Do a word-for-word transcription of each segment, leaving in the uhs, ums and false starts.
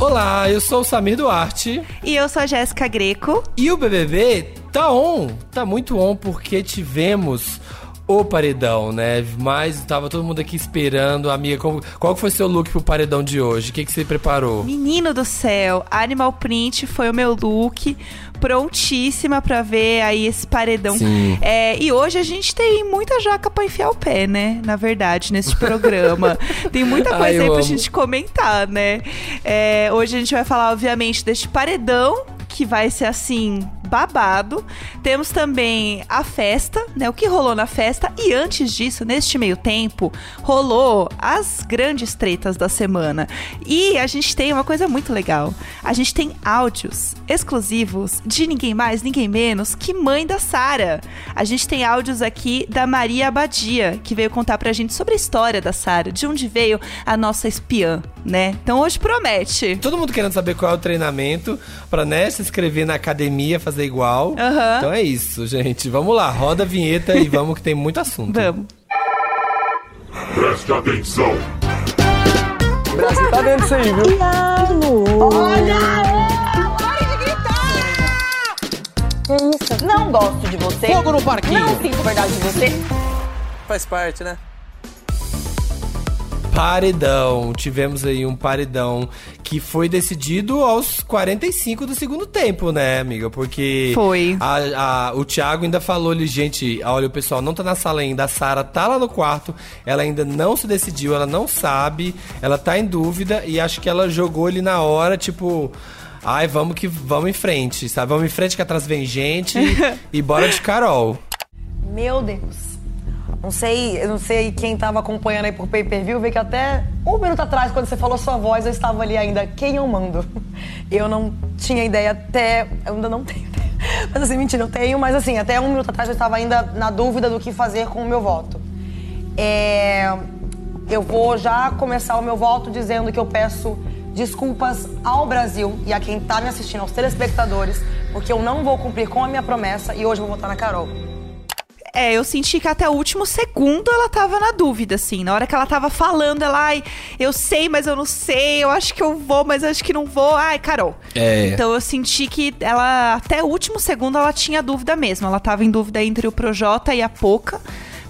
Olá, eu sou o Samir Duarte. E eu sou a Jéssica Greco. E o B B B tá on, tá muito on, porque tivemos o paredão, né? Mas tava todo mundo aqui esperando. Amiga, qual, qual foi seu look pro paredão de hoje? O que, que você preparou? Menino do céu, Animal Print foi o meu look, prontíssima pra ver aí esse paredão. É, e hoje a gente tem muita jaca pra enfiar o pé, né? Na verdade, nesse programa. Tem muita coisa Ai, aí pra amo. gente comentar, né? É, hoje a gente vai falar, obviamente, deste paredão, que vai ser assim, babado. Temos também a festa, né? O que rolou na festa. E antes disso, neste meio tempo, rolou as grandes tretas da semana. E a gente tem uma coisa muito legal. A gente tem áudios exclusivos de ninguém mais, ninguém menos que mãe da Sarah. A gente tem áudios aqui da Maria Abadia, que veio contar pra gente sobre a história da Sarah, de onde veio a nossa espiã, né? Então hoje promete. Todo mundo querendo saber qual é o treinamento pra, né, se inscrever na academia, fazer igual. Uhum. Então é isso, gente. Vamos lá, roda a vinheta e vamos que tem muito assunto. Vamos. Preste atenção. O Brasil tá dentro disso aí, viu? Olha! Isso. Não gosto de você. Fogo no parquinho. Não sinto verdade de você. Faz parte, né? Paredão. Tivemos aí um paredão que foi decidido aos quarenta e cinco do segundo tempo, né, amiga? Porque foi. A, a, o Thiago ainda falou ali, gente, olha, o pessoal não tá na sala ainda, a Sarah tá lá no quarto, ela ainda não se decidiu, ela não sabe, ela tá em dúvida e acho que ela jogou ali na hora, tipo... Ai, vamos que vamos em frente, sabe? Vamos em frente que atrás vem gente e bora de Carol. Meu Deus. Não sei, eu não sei quem tava acompanhando aí por pay-per-view, veio que até um minuto atrás, quando você falou sua voz, eu estava ali ainda, quem eu mando? Eu não tinha ideia até... Eu ainda não tenho ideia. Mas assim, mentira, eu tenho. Mas assim, até um minuto atrás eu estava ainda na dúvida do que fazer com o meu voto. É, eu vou já começar o meu voto dizendo que eu peço desculpas ao Brasil e a quem tá me assistindo, aos telespectadores, porque eu não vou cumprir com a minha promessa e hoje eu vou votar na Carol. É, eu senti que até o último segundo ela tava na dúvida, assim. Na hora que ela tava falando, ela... Ai, eu sei, mas eu não sei. Eu acho que eu vou, mas eu acho que não vou. Ai, Carol. É. Então eu senti que ela... Até o último segundo ela tinha dúvida mesmo. Ela tava em dúvida entre o Projota e a Pocah.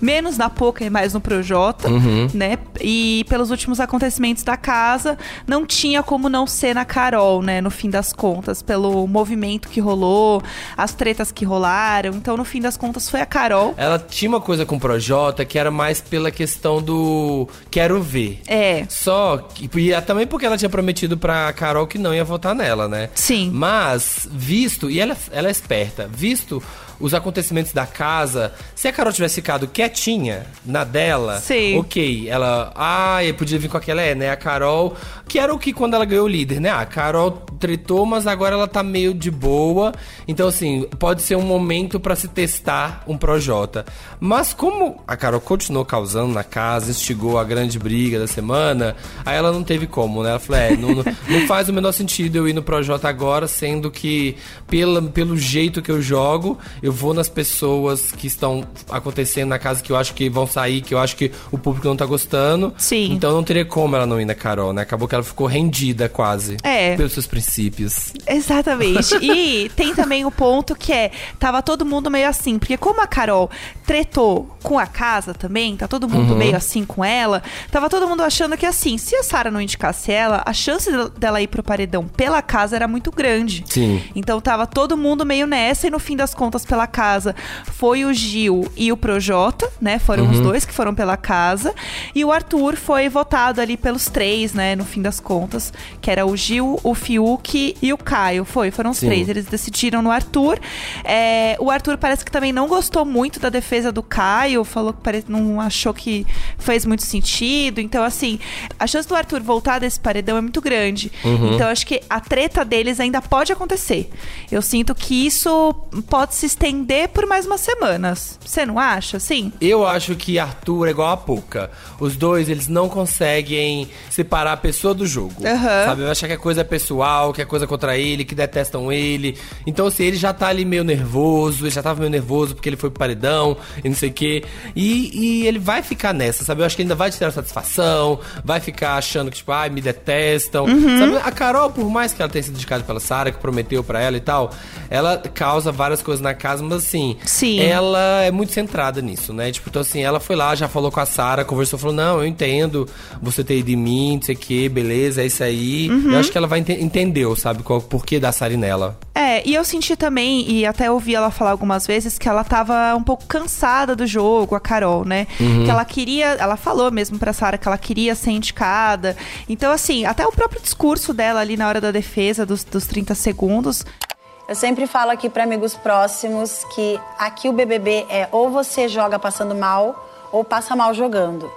Menos na Pocah e mais no Projota, uhum. né? E pelos últimos acontecimentos da casa, não tinha como não ser na Carol, né? No fim das contas, pelo movimento que rolou, as tretas que rolaram. Então, no fim das contas, foi a Carol. Ela tinha uma coisa com o Projota que era mais pela questão do quero ver. É. Só que... E também porque ela tinha prometido pra Carol que não ia votar nela, né? Sim. Mas, visto... E ela, ela é esperta. Visto... os acontecimentos da casa, se a Carol tivesse ficado quietinha na dela, Sim. ok, ela, ah, eu podia vir com aquela, é, né, a Carol, que era o que quando ela ganhou o líder, né, a Carol tretou, mas agora ela tá meio de boa, então assim, pode ser um momento pra se testar um Projota. Mas como a Carol continuou causando na casa, instigou a grande briga da semana, aí ela não teve como, né, ela falou, é, não, não faz o menor sentido eu ir no Projota agora, sendo que pela, pelo jeito que eu jogo, eu Eu vou nas pessoas que estão acontecendo na casa, que eu acho que vão sair, que eu acho que o público não tá gostando. Sim. Então não teria como ela não ir na Carol, né? Acabou que ela ficou rendida quase. É. Pelos seus princípios. Exatamente. E tem também o ponto que é, tava todo mundo meio assim, porque como a Carol tretou com a casa também, tá todo mundo uhum. meio assim com ela, tava todo mundo achando que assim, se a Sarah não indicasse ela, a chance dela ir pro paredão pela casa era muito grande. Sim. Então tava todo mundo meio nessa e no fim das contas, pela casa, foi o Gil e o Projota, né, foram uhum. os dois que foram pela casa, e o Arthur foi votado ali pelos três, né, no fim das contas, que era o Gil, o Fiuk e o Caio, foi, foram os Sim. três, eles decidiram no Arthur. É, o Arthur parece que também não gostou muito da defesa do Caio, falou que pare... não achou que fez muito sentido, então assim, a chance do Arthur voltar desse paredão é muito grande, uhum. então acho que a treta deles ainda pode acontecer, eu sinto que isso pode se estender por mais umas semanas. Você não acha, assim? Eu acho que Arthur é igual a Pocah. Os dois, eles não conseguem separar a pessoa do jogo. Uhum. Sabe? Eu acho que é coisa pessoal, que é coisa contra ele, que detestam ele. Então, assim, ele já tá ali meio nervoso, ele já tava meio nervoso porque ele foi pro paredão e não sei o quê. E, e ele vai ficar nessa, sabe? Eu acho que ele ainda vai tirar satisfação, vai ficar achando que, tipo, ai, me detestam. Uhum. Sabe? A Carol, por mais que ela tenha sido indicada pela Sarah, que prometeu pra ela e tal, ela causa várias coisas na casa, mas assim, sim, ela é muito centrada nisso, né? Tipo, então assim, ela foi lá, já falou com a Sarah, conversou, falou, não, eu entendo você ter ido de mim, não sei o que, beleza, é isso aí. Uhum. Eu acho que ela vai ent- entendeu, sabe, qual, o porquê da Sarah nela. É, e eu senti também, e até ouvi ela falar algumas vezes, que ela tava um pouco cansada do jogo, a Carol, né? Uhum. Que ela queria, ela falou mesmo pra Sarah que ela queria ser indicada. Então assim, até o próprio discurso dela ali na hora da defesa dos, dos trinta segundos... Eu sempre falo aqui para amigos próximos que aqui o B B B é ou você joga passando mal ou passa mal jogando.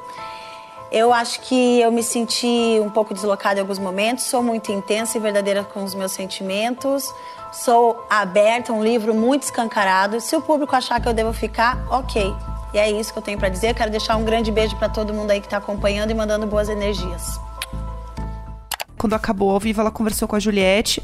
Eu acho que eu me senti um pouco deslocada em alguns momentos, sou muito intensa e verdadeira com os meus sentimentos, sou aberta, um livro muito escancarado. Se o público achar que eu devo ficar, ok. E é isso que eu tenho para dizer. Eu quero deixar um grande beijo para todo mundo aí que está acompanhando e mandando boas energias. Quando acabou ao vivo, ela conversou com a Juliette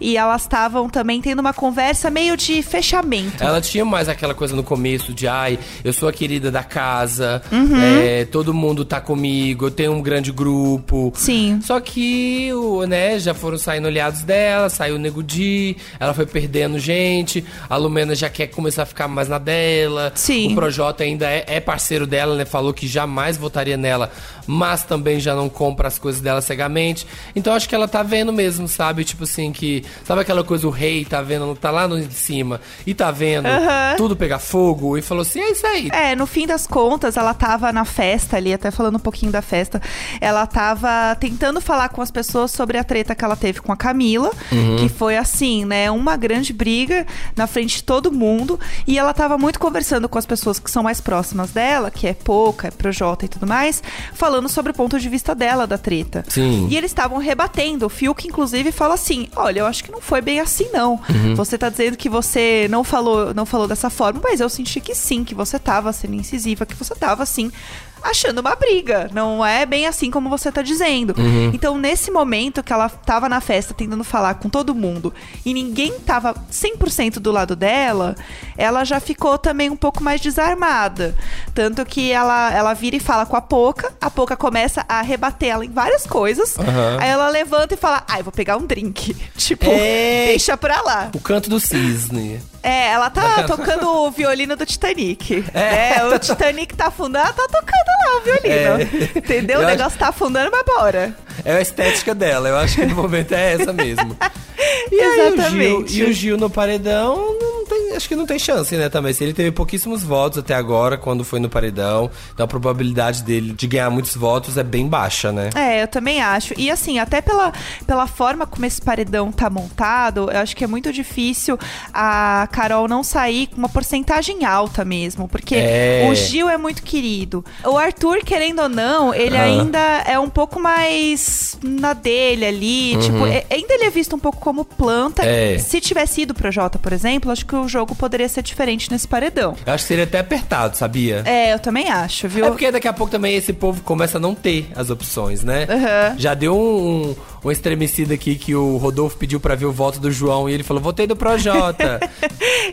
e elas estavam também tendo uma conversa meio de fechamento. Ela tinha mais aquela coisa no começo de, ai, eu sou a querida da casa, uhum, é, todo mundo tá comigo, eu tenho um grande grupo. Sim. Só que, né, já foram saindo aliados dela, saiu o Nego Di, ela foi perdendo gente, a Lumena já quer começar a ficar mais na dela. Sim. O Projota ainda é, é parceiro dela, né, falou que jamais votaria nela, mas também já não compra as coisas dela cegamente. Então acho que ela tá vendo mesmo, sabe? Tipo assim, que... Sabe aquela coisa, o rei tá vendo, tá lá em cima e tá vendo, uhum, tudo pegar fogo e falou assim, é isso aí. É, no fim das contas, ela tava na festa ali, até falando um pouquinho da festa, ela tava tentando falar com as pessoas sobre a treta que ela teve com a Camila, uhum, que foi assim, né? Uma grande briga na frente de todo mundo, e ela tava muito conversando com as pessoas que são mais próximas dela, que é Pocah, é Projota e tudo mais, falando sobre o ponto de vista dela da treta. Sim. E eles estavam rebatendo. O Fiuk, inclusive, fala assim, olha, eu acho que não foi bem assim, não. Uhum. Você tá dizendo que você não falou, não falou dessa forma, mas eu senti que sim, que você tava sendo incisiva, que você tava, assim, achando uma briga. Não é bem assim como você tá dizendo. Uhum. Então, nesse momento que ela tava na festa tentando falar com todo mundo e ninguém tava cem por cento do lado dela, ela já ficou também um pouco mais desarmada. Tanto que ela, ela vira e fala com a Pocah, a Pocah começa a rebater ela em várias coisas, uhum, aí ela levanta e fala, ai, ah, vou pegar um drink. Tipo, é... deixa pra lá. O canto do cisne. É, ela tá tocando o violino do Titanic. É, é o Titanic tá afundando, ela tá tocando lá o violino. É. Entendeu? Eu o negócio acho... tá afundando, mas bora. É a estética dela, eu acho que no momento é essa mesmo. E exatamente. Aí o Gil, e o Gil no paredão, não tem, acho que não tem chance, né, também. Ele teve pouquíssimos votos até agora, quando foi no paredão. Então a probabilidade dele de ganhar muitos votos é bem baixa, né? É, eu também acho. E assim, até pela, pela forma como esse paredão tá montado, eu acho que é muito difícil a Carol não sair com uma porcentagem alta mesmo, porque é. o Gil é muito querido. O Arthur, querendo ou não, ele ah. ainda é um pouco mais na dele ali, uhum, tipo, é, ainda ele é visto um pouco como planta. É. Se tivesse ido pro Jota, por exemplo, acho que o jogo poderia ser diferente nesse paredão. Eu acho que seria até apertado, sabia? É, eu também acho, viu? É porque daqui a pouco também esse povo começa a não ter as opções, né? Uhum. Já deu um, um, um estremecido aqui que o Rodolfo pediu pra ver o voto do João e ele falou, votei do Projota.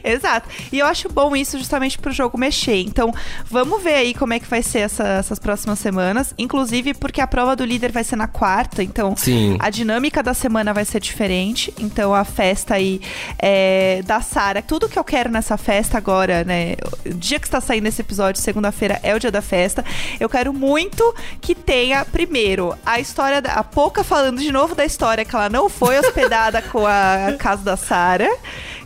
Exato. E eu acho bom isso justamente pro jogo mexer. Então, vamos ver aí como é que vai ser essa, essas próximas semanas. Inclusive, porque a prova do líder vai ser na quarta. Então, sim, a dinâmica da semana vai ser diferente. Então, a festa aí é, da Sarah. Tudo que eu quero nessa festa agora, né? O dia que está saindo esse episódio, segunda-feira, é o dia da festa. Eu quero muito que tenha, primeiro, a história da... A Pocah falando de novo da história que ela não foi hospedada com a casa da Sarah.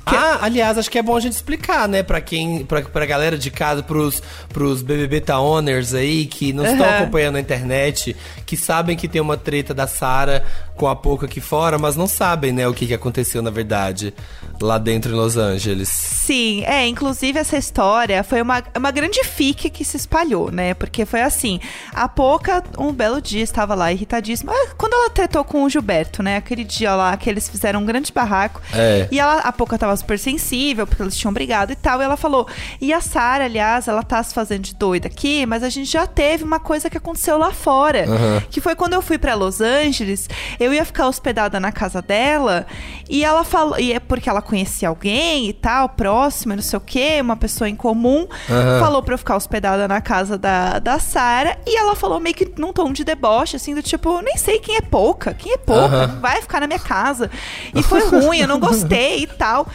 Que... Ah, aliás, acho que é bom a gente explicar, né? Pra quem, pra, pra galera de casa, pros, pros B B B Taoners aí, que não, uhum, estão acompanhando a internet, que sabem que tem uma treta da Sarah com a Pocah aqui fora, mas não sabem, né, o que, que aconteceu, na verdade, lá dentro em Los Angeles. Sim, é, inclusive essa história foi uma, uma grande fique que se espalhou, né? Porque foi assim, a Pocah, um belo dia, estava lá irritadíssima. Quando ela tretou com o Gilberto, né? Aquele dia lá que eles fizeram um grande barraco. É. E ela, a Pocah tava tava super sensível, porque eles tinham brigado e tal. E ela falou, e a Sarah, aliás, ela tá se fazendo de doida aqui, mas a gente já teve uma coisa que aconteceu lá fora. Uhum. Que foi quando eu fui pra Los Angeles, eu ia ficar hospedada na casa dela, e ela falou, e é porque ela conhecia alguém e tal, próxima, não sei o quê, uma pessoa em comum, uhum. falou pra eu ficar hospedada na casa da, da Sarah, e ela falou meio que num tom de deboche, assim, do tipo, nem sei quem é Pocah, quem é Pocah, uhum. vai ficar na minha casa. E foi ruim, eu não gostei e tal.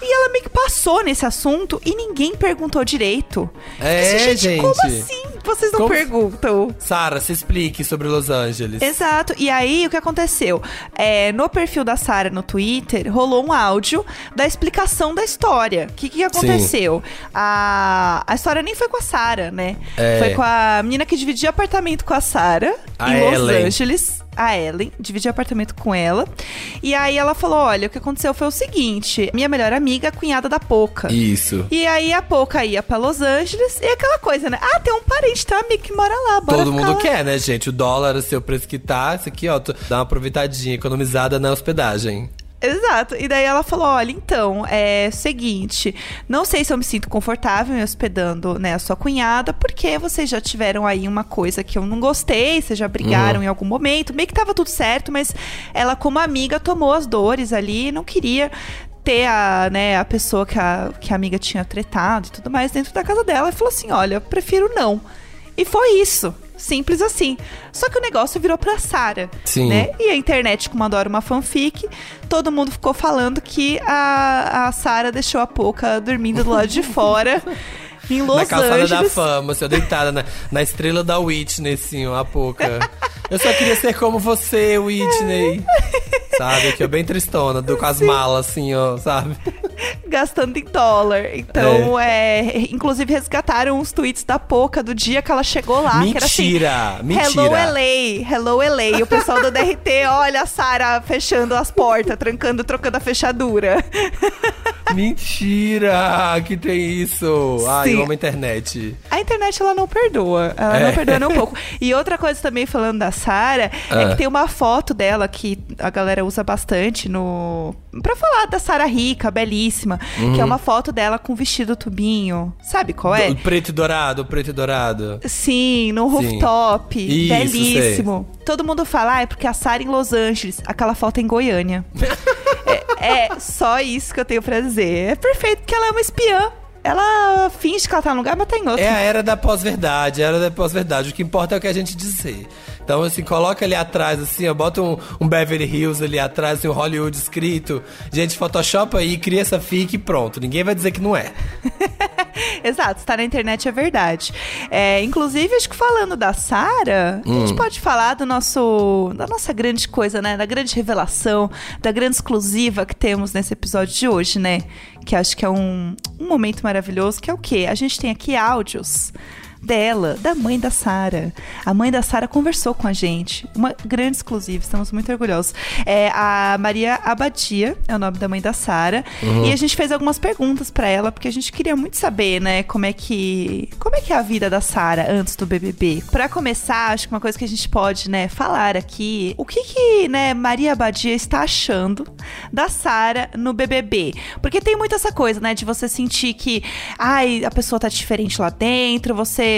E ela meio que passou nesse assunto e ninguém perguntou direito. É, disse, gente, gente. Como assim? Vocês não como... perguntam. Sarah, se explique sobre Los Angeles. Exato. E aí, o que aconteceu? É, no perfil da Sarah no Twitter, rolou um áudio da explicação da história. O que, que aconteceu? A... a história nem foi com a Sarah, né? É. Foi com a menina que dividia apartamento com a Sarah a em Ellen. Los Angeles. A Ellen, dividi apartamento com ela. E aí ela falou, olha, o que aconteceu foi o seguinte, minha melhor amiga, a cunhada da Pocah. Isso. E aí a Pocah ia pra Los Angeles, e aquela coisa, né? Ah, tem um parente, tem um amigo que mora lá, bora todo mundo lá. Quer, né, gente? O dólar, o seu preço que tá, isso aqui, ó, dá uma aproveitadinha, economizada na hospedagem. Exato, e daí ela falou, olha, então, é o seguinte, não sei se eu me sinto confortável me hospedando, né, a sua cunhada, porque vocês já tiveram aí uma coisa que eu não gostei, vocês já brigaram uhum. em algum momento, meio que tava tudo certo, mas ela como amiga tomou as dores ali, não queria ter a, né, a pessoa que a, que a amiga tinha tretado e tudo mais dentro da casa dela, e falou assim, olha, eu prefiro não, e foi isso. Simples assim. Só que o negócio virou pra Sarah, sim. né? E a internet mandou uma fanfic, todo mundo ficou falando que a, a Sarah deixou a Pocah dormindo do lado de fora, em Los Angeles. Na calçada Angeles. Da fama, assim, deitada na, na estrela da Whitney, assim, a Pocah. Eu só queria ser como você, Whitney. Sabe? Que é bem tristona, do, com as sim. malas, assim, ó, sabe? Gastando em dólar. Então, é. é... Inclusive, resgataram uns tweets da Pocah do dia que ela chegou lá. Mentira! Que era assim, mentira! Hello L A! Hello L A! O pessoal do D R T, olha a Sarah fechando as portas, trancando, trocando a fechadura. Mentira! Que tem isso! Sim. Ai, eu amo a internet. A internet, ela não perdoa. Ela é. não perdoa nem um pouco. E outra coisa também, falando da Sarah, ah. é que tem uma foto dela que a galera usa bastante no... pra falar da Sarah rica, belíssima, uhum. que é uma foto dela com vestido tubinho. Sabe qual é? Do, preto e dourado, preto e dourado. Sim, no rooftop. Isso, belíssimo. Sei. Todo mundo fala, ah, é porque a Sarah em Los Angeles, aquela foto em Goiânia. é, é só isso que eu tenho pra dizer. É perfeito, porque ela é uma espiã. Ela finge que ela tá num lugar, mas tá em outro. É a era da pós-verdade, a era da pós-verdade. O que importa é o que a gente dizer. Então, assim, coloca ali atrás, assim, ó, bota um, um Beverly Hills ali atrás, assim, um Hollywood escrito. Gente, photoshopa aí, cria essa fic e pronto. Ninguém vai dizer que não é. Exato, se tá na internet é verdade. É, inclusive, acho que falando da Sarah, hum. a gente pode falar do nosso, da nossa grande coisa, né? Da grande revelação, da grande exclusiva que temos nesse episódio de hoje, né? Que acho que é um, um momento maravilhoso, que é o quê? A gente tem aqui áudios dela, da mãe da Sarah. A mãe da Sarah conversou com a gente. Uma grande exclusiva, estamos muito orgulhosos. É a Maria Abadia, é o nome da mãe da Sarah. Uhum. E a gente fez algumas perguntas pra ela, porque a gente queria muito saber, né, como é que, como é que é a vida da Sarah antes do B B B. Pra começar, acho que uma coisa que a gente pode, né, falar aqui, o que que, né, Maria Abadia está achando da Sarah no B B B? Porque tem muito essa coisa, né, de você sentir que, ai, a pessoa tá diferente lá dentro, você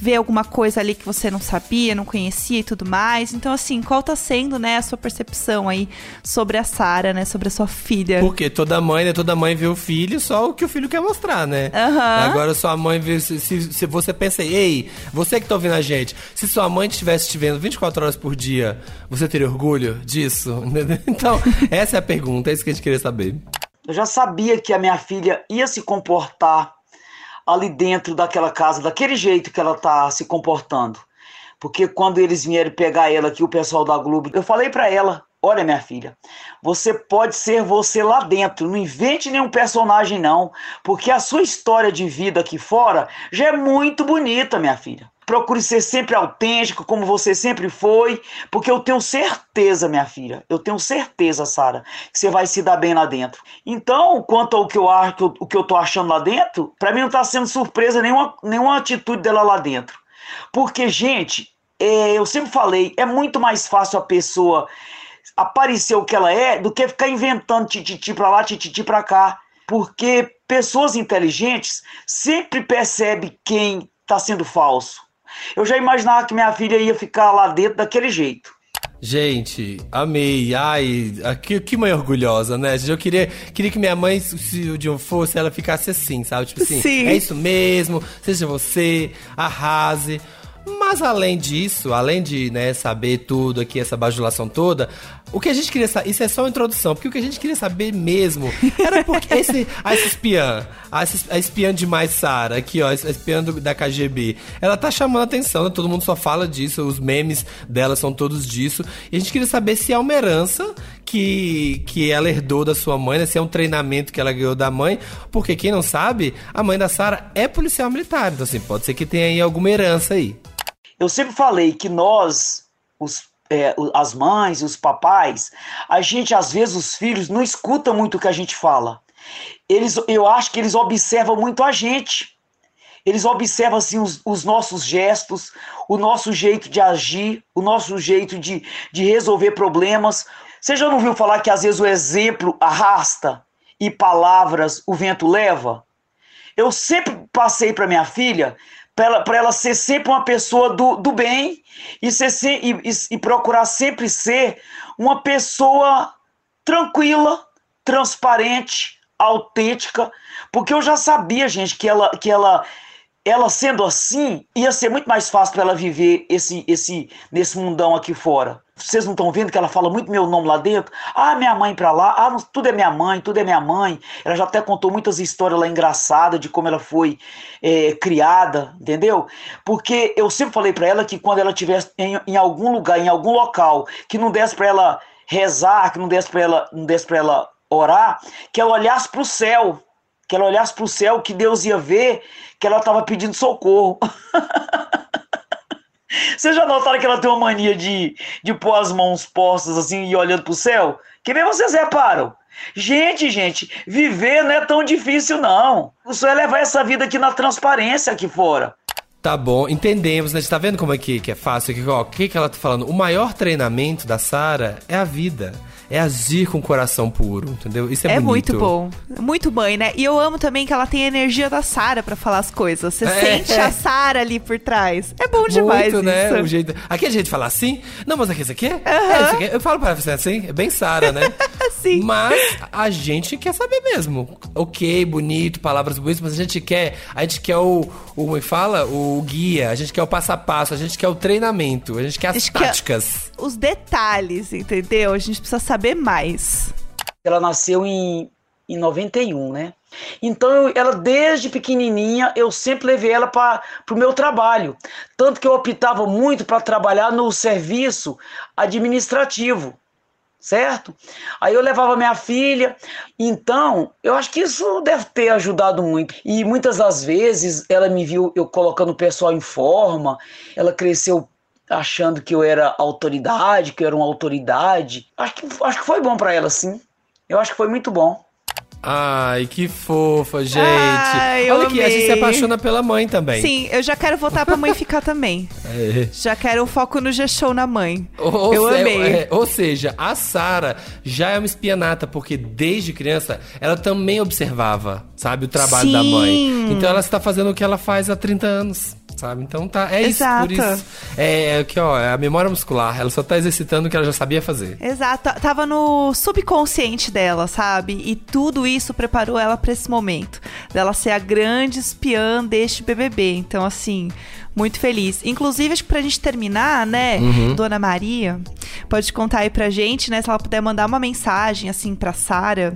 ver alguma coisa ali que você não sabia, não conhecia e tudo mais. Então, assim, qual tá sendo, né, a sua percepção aí sobre a Sarah, né, sobre a sua filha? Porque toda mãe, né, toda mãe vê o filho, só o que o filho quer mostrar, né? Uhum. Agora sua mãe vê, se, se, se você pensa, ei, você que tá ouvindo a gente, se sua mãe estivesse te vendo vinte e quatro horas por dia, você teria orgulho disso? Então, essa é a pergunta, é isso que a gente queria saber. Eu já sabia que a minha filha ia se comportar ali dentro daquela casa, daquele jeito que ela tá se comportando. Porque quando eles vieram pegar ela aqui, o pessoal da Globo, eu falei pra ela, olha, minha filha, você pode ser você lá dentro, não invente nenhum personagem não, porque a sua história de vida aqui fora já é muito bonita, minha filha. Procure ser sempre autêntico, como você sempre foi, porque eu tenho certeza, minha filha, eu tenho certeza, Sarah, que você vai se dar bem lá dentro. Então, quanto ao que eu acho, o que eu tô achando lá dentro, pra mim não tá sendo surpresa nenhuma, nenhuma atitude dela lá dentro. Porque, gente, é, eu sempre falei, é muito mais fácil a pessoa aparecer o que ela é do que ficar inventando tititi pra lá, tititi pra cá. porque pessoas inteligentes sempre percebem quem está sendo falso. Eu já imaginava que minha filha ia ficar lá dentro daquele jeito. Gente, amei. Ai, que, que mãe orgulhosa, né? Eu queria, queria que minha mãe, se o John fosse, ela ficasse assim, sabe? Tipo assim, Sim. é isso mesmo, seja você, arrase. Mas além disso, além de, né, saber tudo aqui, essa bajulação toda, o que a gente queria saber, isso é só uma introdução, porque o que a gente queria saber mesmo era porque esse, a espiã, a, a espiã demais Sarah, aqui ó, a espiã do, da K G B, ela tá chamando a atenção, né? Todo mundo só fala disso, os memes dela são todos disso, e a gente queria saber se é uma herança que, que ela herdou da sua mãe, né? Se é um treinamento que ela ganhou da mãe, porque quem não sabe, a mãe da Sarah é policial militar, então assim, pode ser que tenha aí alguma herança aí. Eu sempre falei que nós, os, é, as mães, os papais, a gente, às vezes, os filhos não escutam muito o que a gente fala. Eles, eu acho que eles observam muito a gente. Eles observam assim, os, os nossos gestos, o nosso jeito de agir, o nosso jeito de, de resolver problemas. Você já não ouviu falar que, às vezes, o exemplo arrasta e palavras o vento leva? Eu sempre passei para minha filha... Para ela, para ela ser sempre uma pessoa do, do bem e, ser, e, e, e procurar sempre ser uma pessoa tranquila, transparente, autêntica, porque eu já sabia, gente, que ela, que ela, ela sendo assim, ia ser muito mais fácil para ela viver esse, esse, nesse mundão aqui fora. Vocês não estão vendo que ela fala muito meu nome lá dentro? Ah, minha mãe pra lá, ah, não, tudo é minha mãe, tudo é minha mãe. Ela já até contou muitas histórias lá engraçadas de como ela foi é, criada, entendeu? Porque eu sempre falei pra ela que quando ela estivesse em, em algum lugar, em algum local, que não desse pra ela rezar, que não desse pra ela, não desse pra ela orar, que ela olhasse pro céu, que ela olhasse pro céu, que Deus ia ver que ela tava pedindo socorro. Vocês já notaram que ela tem uma mania de, de pôr as mãos postas assim e olhando pro céu? Que nem vocês reparam. Gente, gente, viver não é tão difícil não. Isso é levar essa vida aqui na transparência aqui fora. Tá bom, entendemos, né? Você tá vendo como é que, que é fácil? Que, ó, o que, que ela tá falando? O maior treinamento da Sarah é a vida. É agir com o coração puro, entendeu? Isso é, é bonito. É muito bom. Muito mãe, né? E eu amo também que ela tem a energia da Sarah pra falar as coisas. Você é, sente é. a Sarah ali por trás. É bom muito, demais, né? Isso. O jeito... Aqui a gente fala assim. Não, mas aqui isso aqui é. Uh-huh. É isso aqui. Eu falo pra você assim. É bem Sarah, né? Sim. Mas a gente quer saber mesmo. Ok, bonito, palavras bonitas, mas a gente quer. A gente quer o. o como fala? O guia. A gente quer o passo a passo. A gente quer o treinamento. A gente quer as gente táticas. Quer os detalhes, entendeu? A gente precisa saber. Saber mais. Ela nasceu em, em noventa e um, né? Então, eu, ela desde pequenininha, eu sempre levei ela para o meu trabalho. Tanto que eu optava muito para trabalhar no serviço administrativo, certo? Aí eu levava minha filha. Então, eu acho que isso deve ter ajudado muito. E muitas das vezes, ela me viu eu colocando o pessoal em forma, ela cresceu achando que eu era autoridade, que eu era uma autoridade. Acho que, acho que foi bom pra ela, sim. Eu acho que foi muito bom. Ai, que fofa, gente. Ai, olha aqui, a gente se apaixona pela mãe também. Sim, eu já quero voltar pra mãe ficar também. É. Já quero o foco no G-Show na mãe. Ou eu se, amei. É, ou seja, a Sarah já é uma espianata, porque desde criança ela também observava, sabe, o trabalho Sim. da mãe. Então ela está fazendo o que ela faz há trinta anos. Sabe? Então tá, é Exato. Isso, por isso. É que, ó, a memória muscular, ela só tá exercitando o que ela já sabia fazer. Exato, tava no subconsciente dela, sabe? E tudo isso preparou ela pra esse momento, dela ser a grande espiã deste B B B. Então, assim, muito feliz. Inclusive, acho que pra gente terminar, né, uhum. Dona Maria, pode contar aí pra gente, né, se ela puder mandar uma mensagem, assim, pra Sarah.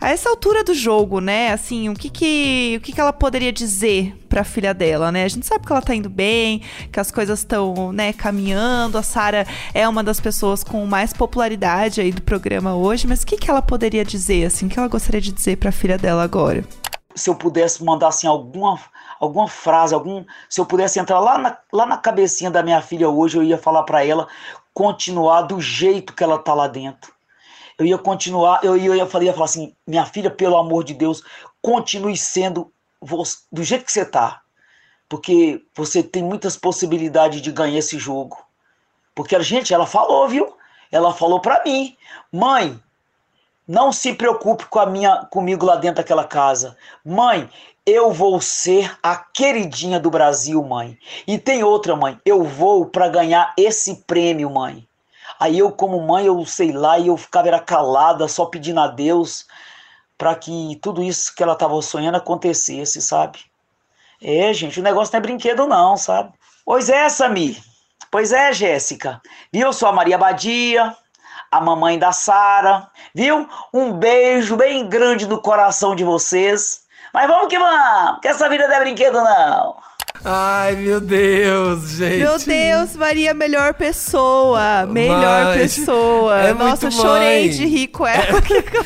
A essa altura do jogo, né, assim, o que que, o que que ela poderia dizer pra filha dela, né? A gente sabe que ela tá indo bem, que as coisas estão, né, caminhando, a Sarah é uma das pessoas com mais popularidade aí do programa hoje, mas o que que ela poderia dizer, assim, o que ela gostaria de dizer pra filha dela agora? Se eu pudesse mandar, assim, alguma, alguma frase, algum, se eu pudesse entrar lá na, lá na cabecinha da minha filha hoje, eu ia falar pra ela continuar do jeito que ela tá lá dentro. Eu ia continuar, eu ia, eu ia falar assim, minha filha, pelo amor de Deus, continue sendo você, do jeito que você está, porque você tem muitas possibilidades de ganhar esse jogo. Porque a gente, ela falou, viu? Ela falou para mim, mãe, Não se preocupe com a minha, comigo lá dentro daquela casa. Mãe, eu vou ser a queridinha do Brasil, mãe. E tem outra, mãe. Eu vou para ganhar esse prêmio, mãe. Aí eu, como mãe, eu sei lá, e eu ficava era calada, só pedindo a Deus para que tudo isso que ela estava sonhando acontecesse, sabe? É, gente, o negócio não é brinquedo não, sabe? Pois é, Samir. Pois é, Jéssica. Viu? Eu sou a Maria Abadia, a mamãe da Sarah, viu? Um beijo bem grande do coração de vocês. Mas vamos que vamos, que essa vida não é brinquedo não. Ai, meu Deus, gente. Meu Deus, Maria, melhor pessoa. Melhor mãe, pessoa. É Nossa, muito eu chorei de rir com ela.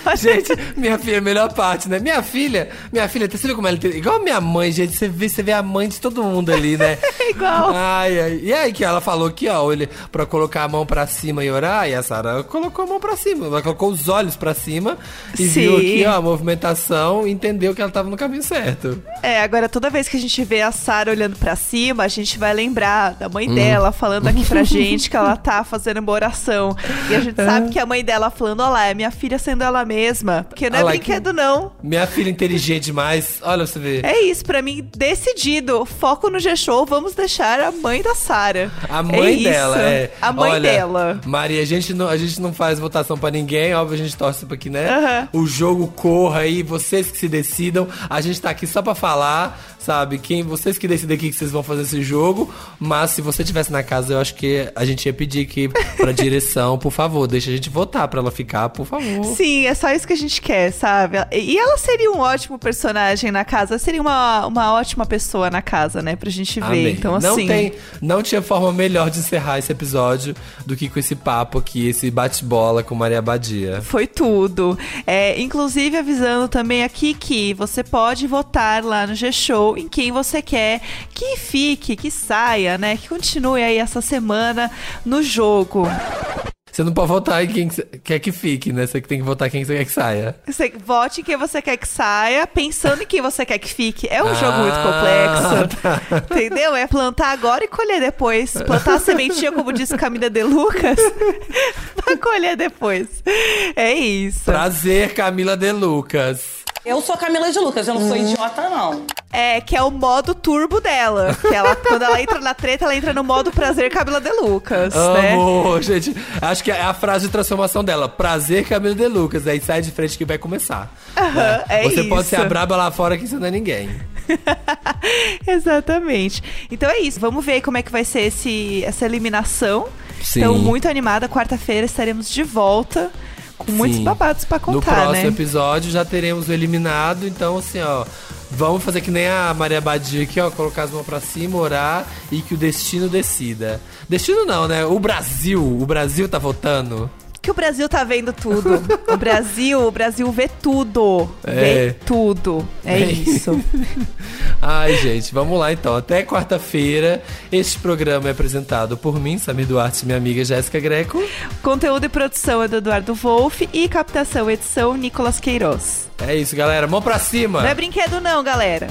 É. Gente, minha filha, melhor parte, né? Minha filha, minha filha, você viu como ela... Igual a minha mãe, gente. Você vê, você vê a mãe de todo mundo ali, né? Igual. Ai, ai. E aí que ela falou aqui, ó, ele, pra colocar a mão pra cima e orar, e a Sarah colocou a mão pra cima. Ela colocou os olhos pra cima e Sim. viu aqui, ó, a movimentação, entendeu que ela tava no caminho certo. É, agora toda vez que a gente vê a Sarah olhando pra cima, a gente vai lembrar da mãe hum. dela falando aqui pra gente que ela tá fazendo uma oração. E a gente sabe que a mãe dela falando, olha lá, é minha filha sendo ela mesma. Porque não é ah, brinquedo, like, não. Minha filha inteligente demais. Olha, você vê. É isso, pra mim, decidido. Foco no G-Show, vamos deixar a mãe da Sarah. A mãe é dela, isso. é. A mãe olha, dela. Maria, a gente, não, a gente não faz votação pra ninguém, óbvio, a gente torce pra aqui, né? Uh-huh. O jogo corra aí, vocês que se decidam. A gente tá aqui só pra falar, sabe? Quem, vocês que decidam daqui que vocês vão fazer esse jogo, mas se você estivesse na casa, eu acho que a gente ia pedir aqui pra direção, por favor, deixa a gente votar pra ela ficar, por favor. Sim, é só isso que a gente quer, sabe? E ela seria um ótimo personagem na casa, seria uma, uma ótima pessoa na casa, né, pra gente ver. Amém. Então, não assim... Tem, não tinha forma melhor de encerrar esse episódio do que com esse papo aqui, esse bate-bola com Maria Abadia. Foi tudo. É, inclusive, avisando também aqui que você pode votar lá no G-Show em quem você quer que fique, que saia, né? Que continue aí essa semana no jogo. Você não pode votar em quem quer que fique, né? Você tem que votar em quem você quer que saia. Você vote em quem você quer que saia, pensando em quem você quer que fique. É um ah, jogo muito complexo. Tá. Entendeu? É plantar agora e colher depois. Plantar a sementinha, como disse Camila de Lucas, pra colher depois. É isso. Prazer, Camila de Lucas. Eu sou Camila de Lucas, eu não hum. sou idiota, não. É, que é o modo turbo dela. Que ela, quando ela entra na treta, ela entra no modo prazer Camila de Lucas, amor, né? Gente, acho que é a frase de transformação dela. Prazer Camila de Lucas, aí sai de frente que vai começar. Aham, né? é Você isso. Você pode ser a braba lá fora que isso não é ninguém. Exatamente. Então é isso, vamos ver como é que vai ser esse, essa eliminação. Sim. Então, muito animada, quarta-feira estaremos de volta. Com muitos Sim. babados pra contar, né? No próximo né? episódio já teremos o eliminado. Então, assim, ó, vamos fazer que nem a Maria Abadia aqui, ó. Colocar as mãos pra cima, orar e que o destino decida. Destino não, né? O Brasil. O Brasil tá votando. Que o Brasil tá vendo tudo. O Brasil, o Brasil vê tudo. É. Vê tudo. É, é isso. Ai, gente, vamos lá então. Até quarta-feira. Este programa é apresentado por mim, Samir Duarte, minha amiga Jéssica Greco. Conteúdo e produção é do Eduardo Wolf e captação e edição Nicolas Queiroz. É isso, galera. Mão pra cima. Não é brinquedo não, galera.